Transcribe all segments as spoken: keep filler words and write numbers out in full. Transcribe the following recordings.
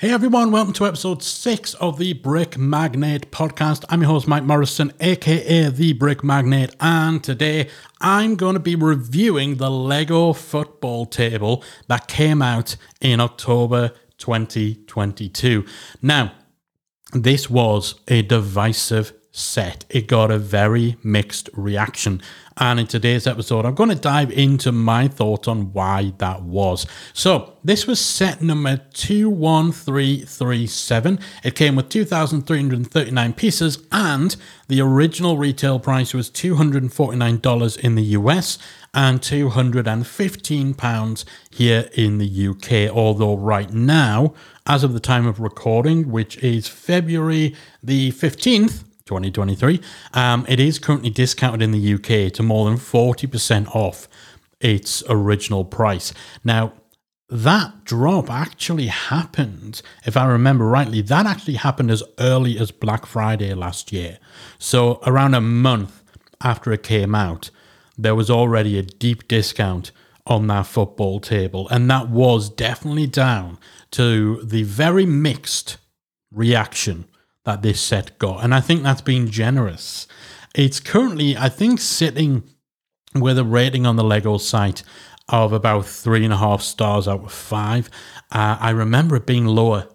Hey everyone, welcome to episode six of the Brick Magnate podcast. I'm your host Mike Morrison, aka the Brick Magnate, and today I'm going to be reviewing the Lego football table that came out in October twenty twenty-two. Now, this was a divisive set. It got a very mixed reaction, and in today's episode I'm going to dive into my thoughts on why that was. So this was set number two one three three seven. It came with two thousand three hundred thirty-nine pieces, and the original retail price was two hundred forty-nine dollars in the U S and two hundred fifteen pounds here in the U K, although right now, as of the time of recording, which is February the fifteenth twenty twenty-three, um, it is currently discounted in the U K to more than forty percent off its original price. Now, that drop actually happened, if I remember rightly, that actually happened as early as Black Friday last year. So around a month after it came out, there was already a deep discount on that football table, and that was definitely down to the very mixed reaction that this set got, and I think that's been generous. It's currently, I think, sitting with a rating on the Lego site of about three and a half stars out of five. Uh, I remember it being lower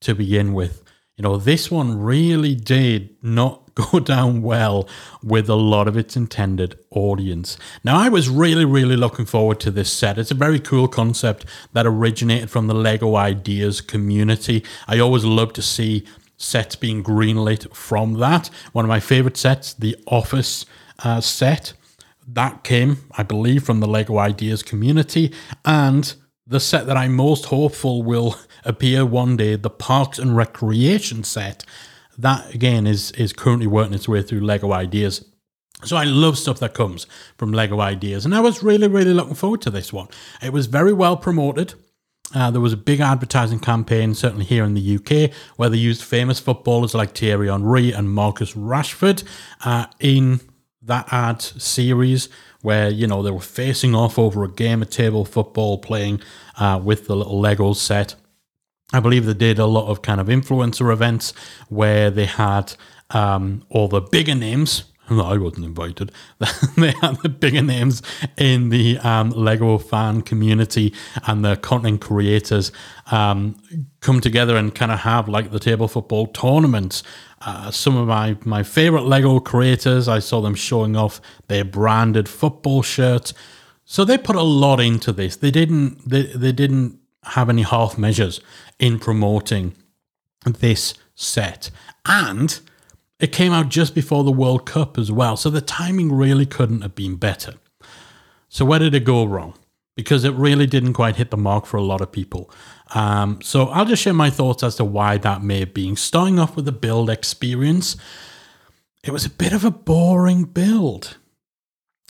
to begin with. You know, this one really did not go down well with a lot of its intended audience. Now, I was really, really looking forward to this set. It's a very cool concept that originated from the Lego Ideas community. I always love to see sets being greenlit from that. One of my favorite sets, the Office uh, set, that came, I believe, from the Lego Ideas community. And the set that I'm most hopeful will appear one day, the Parks and Recreation set, that again is is currently working its way through Lego Ideas. So I love stuff that comes from Lego Ideas, and I was really, really looking forward to this one. It was very well promoted. Uh, there was a big advertising campaign, certainly here in the U K, where they used famous footballers like Thierry Henry and Marcus Rashford uh, in that ad series where, you know, they were facing off over a game of table football, playing uh, with the little Lego set. I believe they did a lot of kind of influencer events where they had um, all the bigger names. I wasn't invited. They had the bigger names in the um, Lego fan community and the content creators um, come together and kind of have like the table football tournaments. Uh, some of my, my favorite Lego creators, I saw them showing off their branded football shirts. So they put a lot into this. They didn't, they, they didn't have any half measures in promoting this set. And it came out just before the World Cup as well, so the timing really couldn't have been better. So where did it go wrong? Because it really didn't quite hit the mark for a lot of people. Um, so I'll just share my thoughts as to why that may have been. Starting off with the build experience, it was a bit of a boring build.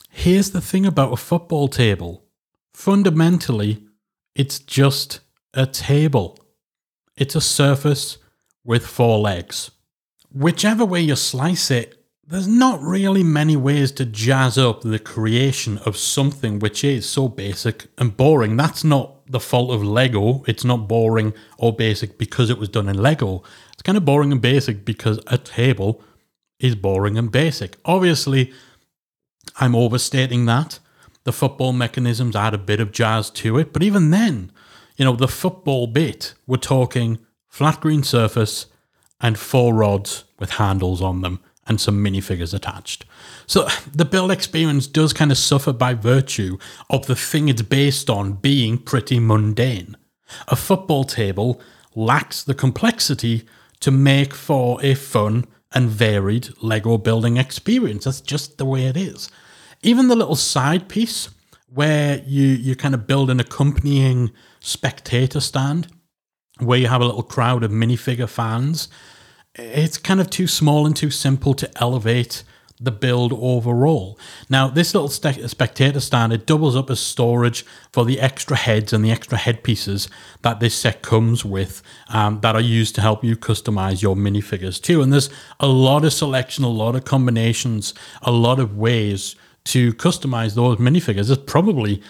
Here's the thing about a football table. Fundamentally, it's just a table. It's a surface with four legs. Whichever way you slice it, there's not really many ways to jazz up the creation of something which is so basic and boring. That's not the fault of Lego. It's not boring or basic because it was done in Lego. It's kind of boring and basic because a table is boring and basic. Obviously, I'm overstating that. The football mechanisms add a bit of jazz to it. But even then, you know, the football bit, we're talking flat green surface and four rods with handles on them and some minifigures attached. So the build experience does kind of suffer by virtue of the thing it's based on being pretty mundane. A football table lacks the complexity to make for a fun and varied Lego building experience. That's just the way it is. Even the little side piece where you, you kind of build an accompanying spectator stand, where you have a little crowd of minifigure fans, it's kind of too small and too simple to elevate the build overall. Now, this little spectator stand, it doubles up as storage for the extra heads and the extra headpieces that this set comes with um, that are used to help you customize your minifigures too. And there's a lot of selection, a lot of combinations, a lot of ways to customize those minifigures. It's probably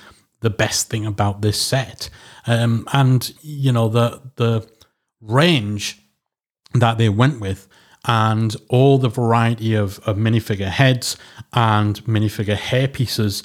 the best thing about this set. Um, and, you know, the the range that they went with, and all the variety of, of minifigure heads and minifigure hairpieces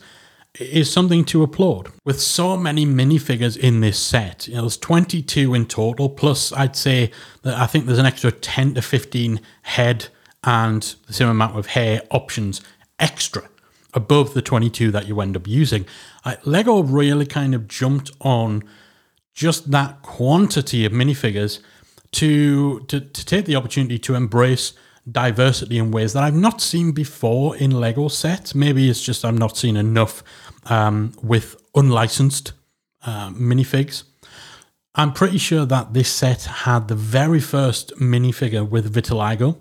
is something to applaud. With so many minifigures in this set, you know, there's twenty-two in total, plus I'd say that I think there's an extra ten to fifteen head and the same amount of hair options extra above the twenty-two that you end up using. Uh, Lego really kind of jumped on just that quantity of minifigures to, to to take the opportunity to embrace diversity in ways that I've not seen before in Lego sets. Maybe it's just I'm not seeing enough um, with unlicensed uh, minifigs. I'm pretty sure that this set had the very first minifigure with vitiligo,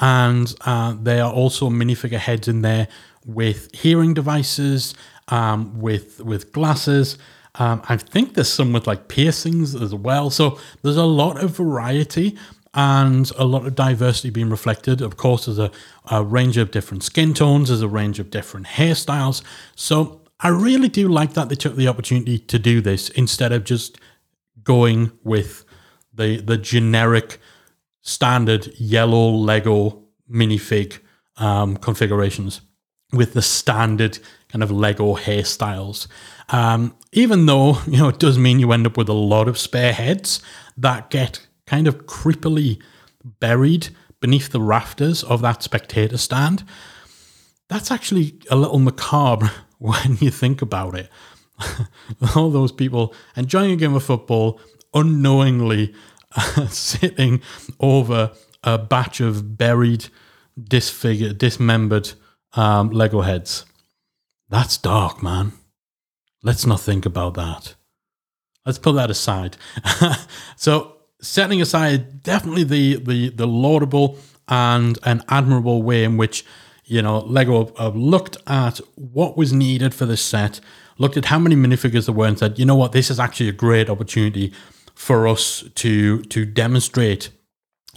and uh, there are also minifigure heads in there with hearing devices, um, with with glasses. Um, I think there's some with like piercings as well. So there's a lot of variety and a lot of diversity being reflected. Of course, there's a, a range of different skin tones, there's a range of different hairstyles. So I really do like that they took the opportunity to do this instead of just going with the the generic standard yellow Lego minifig um, configurations with the standard kind of Lego hairstyles. Um, even though, you know, it does mean you end up with a lot of spare heads that get kind of creepily buried beneath the rafters of that spectator stand. That's actually a little macabre when you think about it. All those people enjoying a game of football, unknowingly uh, sitting over a batch of buried, disfigured, dismembered um, Lego heads. That's dark, man. Let's not think about that. Let's put that aside. So, setting aside definitely the, the, the laudable and an admirable way in which, you know, Lego have looked at what was needed for this set, looked at how many minifigures there were and said, you know what, this is actually a great opportunity for us to to demonstrate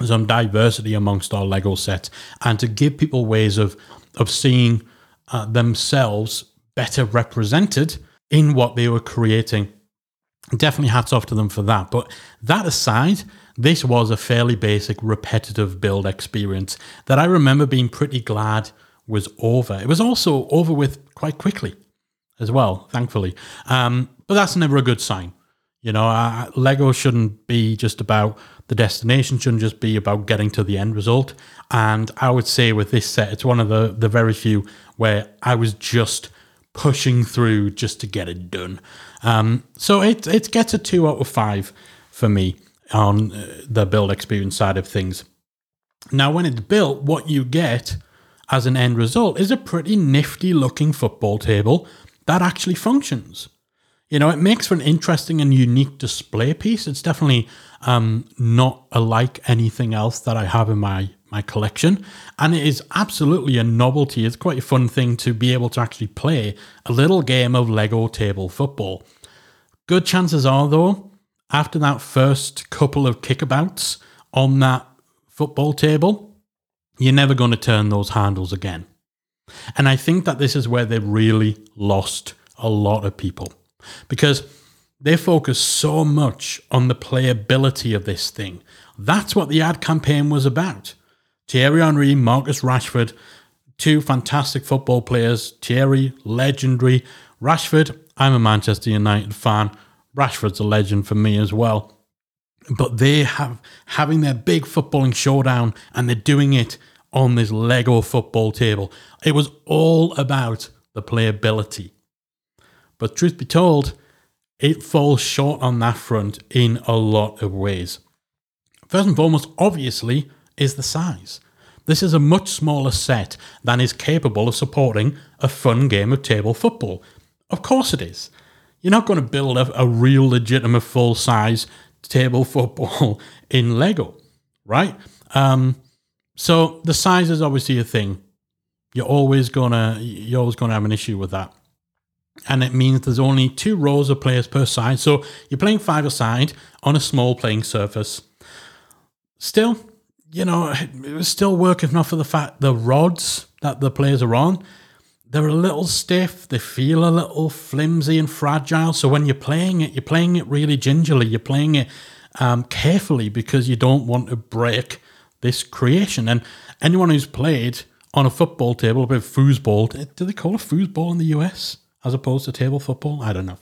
some diversity amongst our Lego sets and to give people ways of, of seeing uh, themselves better represented in what they were creating. Definitely hats off to them for that. But that aside, this was a fairly basic repetitive build experience that I remember being pretty glad was over. It was also over with quite quickly as well, thankfully. Um, but that's never a good sign. You know, uh, Lego shouldn't be just about the destination, shouldn't just be about getting to the end result. And I would say with this set, it's one of the, the very few where I was just pushing through just to get it done. Um, so it it gets a two out of five for me on the build experience side of things. Now, when it's built, what you get as an end result is a pretty nifty looking football table that actually functions. You know, it makes for an interesting and unique display piece. It's definitely um, not alike anything else that I have in my my collection, and it is absolutely a novelty. It's quite a fun thing to be able to actually play a little game of Lego table football. Good chances are, though, after that first couple of kickabouts on that football table, you're never going to turn those handles again. And I think that this is where they really lost a lot of people, because they focus so much on the playability of this thing. That's what the ad campaign was about. Thierry Henry, Marcus Rashford, two fantastic football players. Thierry, legendary. Rashford, I'm a Manchester United fan. Rashford's a legend for me as well. But they have having their big footballing showdown, and they're doing it on this Lego football table. It was all about the playability. But truth be told, it falls short on that front in a lot of ways. First and foremost, obviously, is the size. This is a much smaller set than is capable of supporting a fun game of table football. Of course it is. You're not going to build a, a real legitimate full-size table football in Lego, right? Um, so the size is obviously a thing. You're always gonna you're always gonna have an issue with that. And it means there's only two rows of players per side. So you're playing five-a-side on a small playing surface. Still, you know, it was still work, if not for the fact the rods that the players are on, they're a little stiff, they feel a little flimsy and fragile. So when you're playing it, you're playing it really gingerly. You're playing it um, carefully, because you don't want to break this creation. And anyone who's played on a football table, a bit of foosball, do they call it foosball in the U S as opposed to table football? I don't know.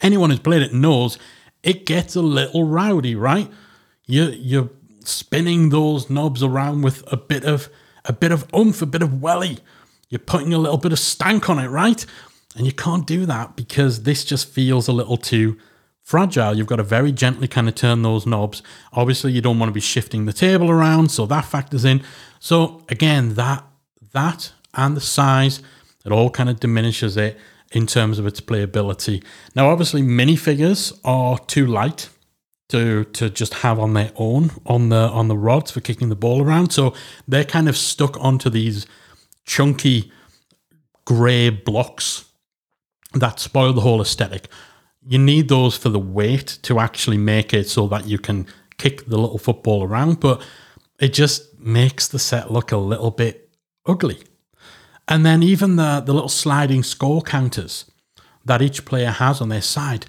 Anyone who's played it knows it gets a little rowdy, right? You, you're spinning those knobs around with a bit of a bit of oomph, a bit of welly. You're putting a little bit of stank on it, right? And you can't do that because this just feels a little too fragile. You've got to very gently kind of turn those knobs. Obviously, you don't want to be shifting the table around, so that factors in. So again, that that and the size, it all kind of diminishes it in terms of its playability. Now, obviously, minifigures are too light to to just have on their own on the on the rods for kicking the ball around. So they're kind of stuck onto these chunky grey blocks that spoil the whole aesthetic. You need those for the weight to actually make it so that you can kick the little football around, but it just makes the set look a little bit ugly. And then even the, the little sliding score counters that each player has on their side,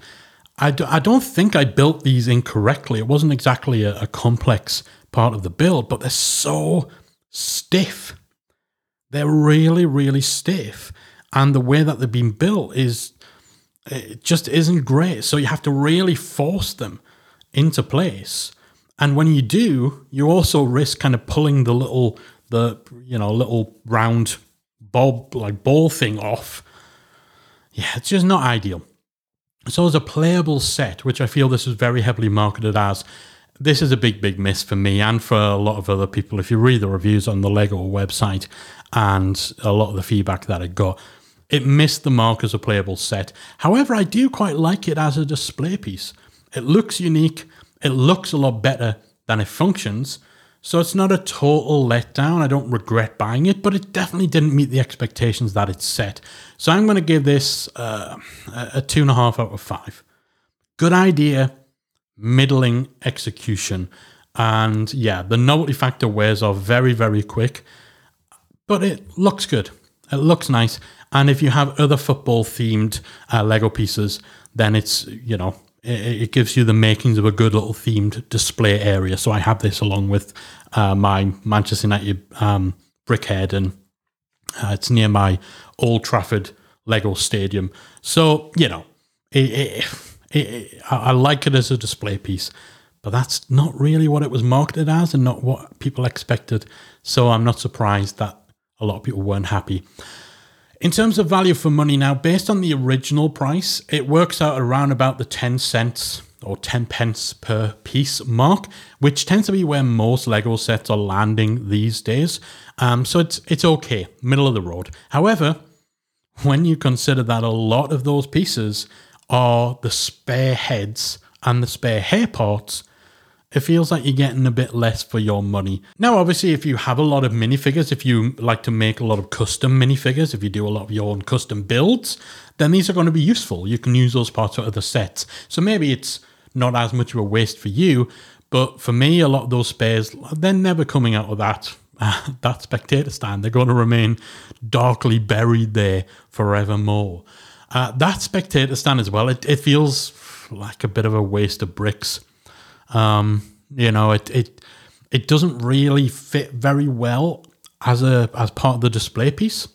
I, do, I don't think I built these incorrectly. It wasn't exactly a, a complex part of the build, but they're so stiff. They're really, really stiff. And the way that they've been built is, it just isn't great. So you have to really force them into place. And when you do, you also risk kind of pulling the little, the, you know, little round bob, like ball thing off. Yeah, it's just not ideal. So as a playable set, which I feel this was very heavily marketed as, this is a big, big miss for me and for a lot of other people. If you read the reviews on the Lego website and a lot of the feedback that I got, it missed the mark as a playable set. However, I do quite like it as a display piece. It looks unique. It looks a lot better than it functions. So it's not a total letdown. I don't regret buying it, but it definitely didn't meet the expectations that it set. So I'm going to give this uh, a two and a half out of five. Good idea, middling execution. And yeah, the novelty factor wears off very, very quick, but it looks good. It looks nice. And if you have other football-themed uh, Lego pieces, then it's, you know, it, it gives you the makings of a good little themed display area. So I have this along with uh, my Manchester United um, Brickhead, and uh, it's near my Old Trafford Lego Stadium. So, you know, it, it, it, it, I like it as a display piece, but that's not really what it was marketed as and not what people expected. So I'm not surprised that a lot of people weren't happy. In terms of value for money now, based on the original price, it works out around about the ten cents or ten pence per piece mark, which tends to be where most Lego sets are landing these days. Um, so it's it's okay, middle of the road. However, when you consider that a lot of those pieces are the spare heads and the spare hair parts, it feels like you're getting a bit less for your money. Now, obviously, if you have a lot of minifigures, if you like to make a lot of custom minifigures, if you do a lot of your own custom builds, then these are going to be useful. You can use those parts for other sets. So maybe it's not as much of a waste for you, but for me, a lot of those spares, they're never coming out of that, uh, that spectator stand. They're going to remain darkly buried there forevermore. Uh, that spectator stand as well, it, it feels like a bit of a waste of bricks. Um, you know, it, it, it doesn't really fit very well as a, as part of the display piece,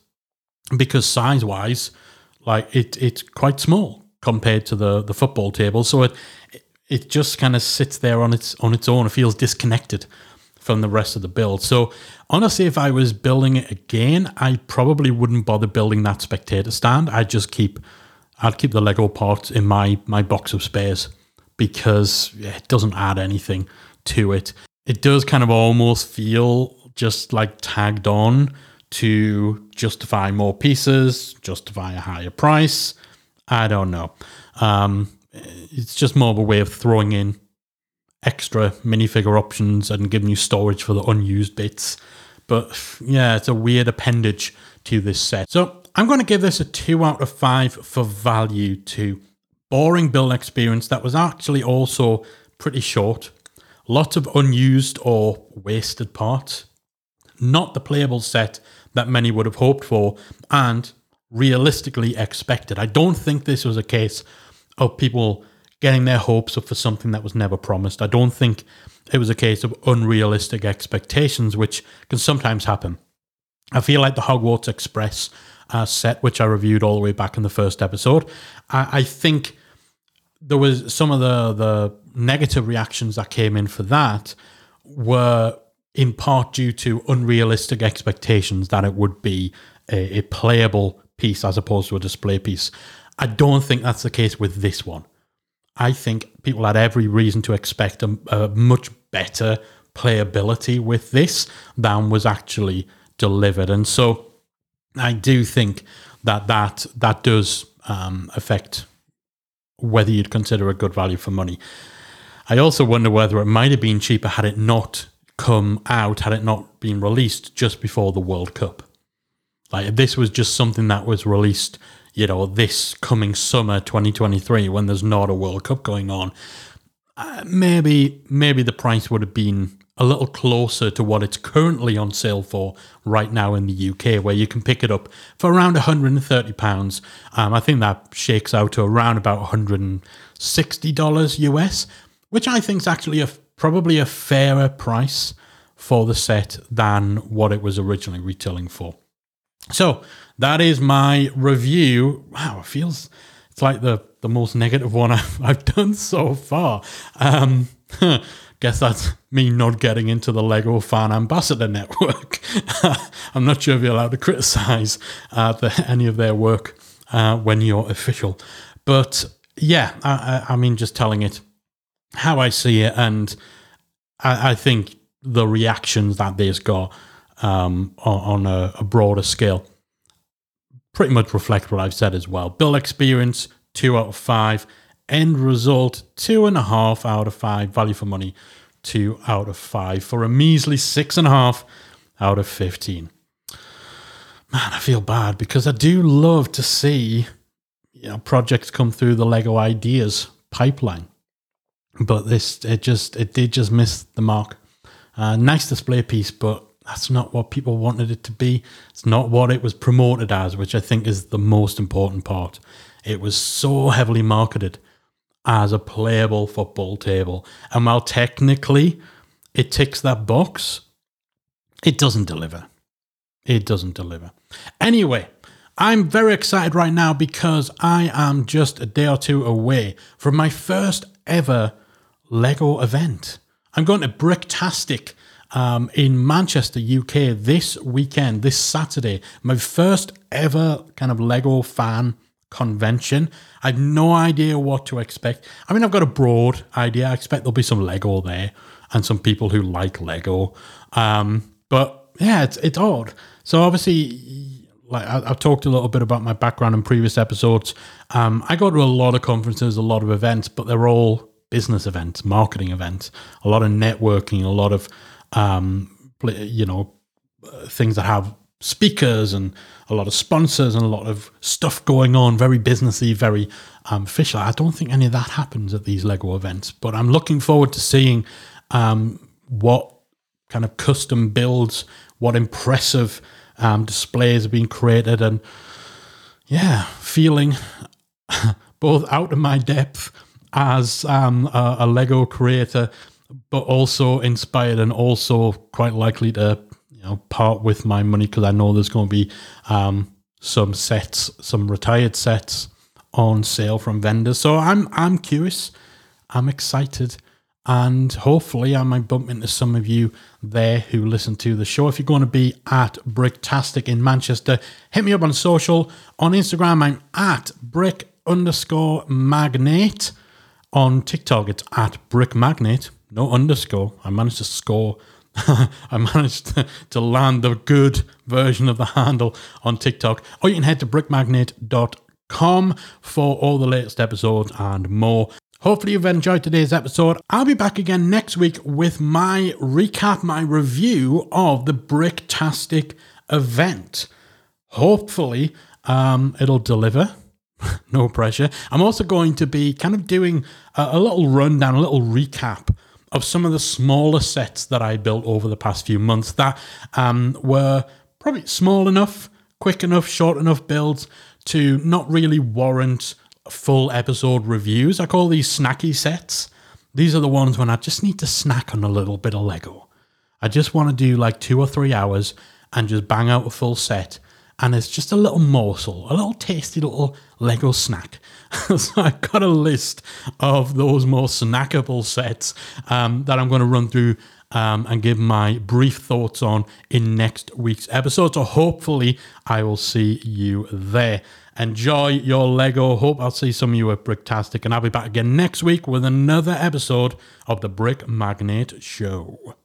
because size wise, like it, it's quite small compared to the, the football table. So it, it just kind of sits there on its, on its own. It feels disconnected from the rest of the build. So honestly, if I was building it again, I probably wouldn't bother building that spectator stand. I'd just keep, I'd keep the Lego parts in my, my box of spares, because it doesn't add anything to it. It does kind of almost feel just like tagged on to justify more pieces, justify a higher price. I don't know. Um, it's just more of a way of throwing in extra minifigure options and giving you storage for the unused bits. But yeah, it's a weird appendage to this set. So I'm going to give this a two out of five for value too. Boring build experience that was actually also pretty short. Lots of unused or wasted parts. Not the playable set that many would have hoped for and realistically expected. I don't think this was a case of people getting their hopes up for something that was never promised. I don't think it was a case of unrealistic expectations, which can sometimes happen. I feel like the Hogwarts Express uh, set, which I reviewed all the way back in the first episode, I, I think there was some of the, the negative reactions that came in for that were in part due to unrealistic expectations that it would be a, a playable piece as opposed to a display piece. I don't think that's the case with this one. I think people had every reason to expect a, a much better playability with this than was actually delivered. And so I do think that that, that does um, affect whether you'd consider a good value for money. I also wonder whether it might have been cheaper had it not come out, had it not been released just before the World Cup. Like, if this was just something that was released, you know, this coming summer twenty twenty-three, when there's not a World Cup going on, uh, maybe maybe the price would have been a little closer to what it's currently on sale for right now in the U K, where you can pick it up for around one hundred thirty pounds. Um, I think that shakes out to around about one hundred sixty dollars U S, which I think is actually a, probably a fairer price for the set than what it was originally retailing for. So that is my review. Wow, it feels it's like the, the most negative one I've, I've done so far. Um, guess that's me not getting into the Lego Fan Ambassador Network. I'm not sure if you're allowed to criticize uh, the, any of their work uh, when you're official. But yeah, I, I, I mean, just telling it how I see it, and I, I think the reactions that they've got Um, on, on a, a broader scale pretty much reflect what I've said as well. Build experience, two out of five. End result, two and a half out of five. Value for money, two out of five. For a measly six and a half out of fifteen. Man, I feel bad because I do love to see, you know, projects come through the Lego Ideas pipeline. But this, it just, it did just miss the mark. Uh, nice display piece, but that's not what people wanted it to be. It's not what it was promoted as, which I think is the most important part. It was so heavily marketed as a playable football table. And while technically it ticks that box, it doesn't deliver. It doesn't deliver. Anyway, I'm very excited right now because I am just a day or two away from my first ever Lego event. I'm going to Bricktastic Um, in Manchester, U K, this weekend, this Saturday, my first ever kind of Lego fan convention. I have no idea what to expect. I mean, I've got a broad idea. I expect there'll be some Lego there and some people who like Lego. Um, but yeah, it's it's odd. So obviously, like I, I've talked a little bit about my background in previous episodes. Um, I go to a lot of conferences, a lot of events, but they're all business events, marketing events, a lot of networking, a lot of Um, you know, things that have speakers and a lot of sponsors and a lot of stuff going on, very businessy, very um, official. I don't think any of that happens at these Lego events, but I'm looking forward to seeing um, what kind of custom builds, what impressive um, displays are being created, and yeah, feeling both out of my depth as um, a, a Lego creator, but also inspired and also quite likely to, you know, part with my money because I know there's going to be um, some sets, some retired sets on sale from vendors. So I'm I'm curious, I'm excited, and hopefully I might bump into some of you there who listen to the show. If you're going to be at Bricktastic in Manchester, hit me up on social. On Instagram, I'm at brick underscore magnate. On TikTok, it's at Brick Magnate. No underscore. I managed to score. I managed to, to land the good version of the handle on TikTok. Or you can head to brick magnate dot com for all the latest episodes and more. Hopefully you've enjoyed today's episode. I'll be back again next week with my recap, my review of the Bricktastic event. Hopefully um, it'll deliver. No pressure. I'm also going to be kind of doing a, a little rundown, a little recap of some of the smaller sets that I built over the past few months that um, were probably small enough, quick enough, short enough builds to not really warrant full episode reviews. I call these snacky sets. These are the ones when I just need to snack on a little bit of Lego. I just want to do like two or three hours and just bang out a full set. And it's just a little morsel, a little tasty little Lego snack. So I've got a list of those more snackable sets um, that I'm going to run through um, and give my brief thoughts on in next week's episode. So hopefully I will see you there. Enjoy your Lego. Hope I'll see some of you at Bricktastic. And I'll be back again next week with another episode of the Brick Magnate Show.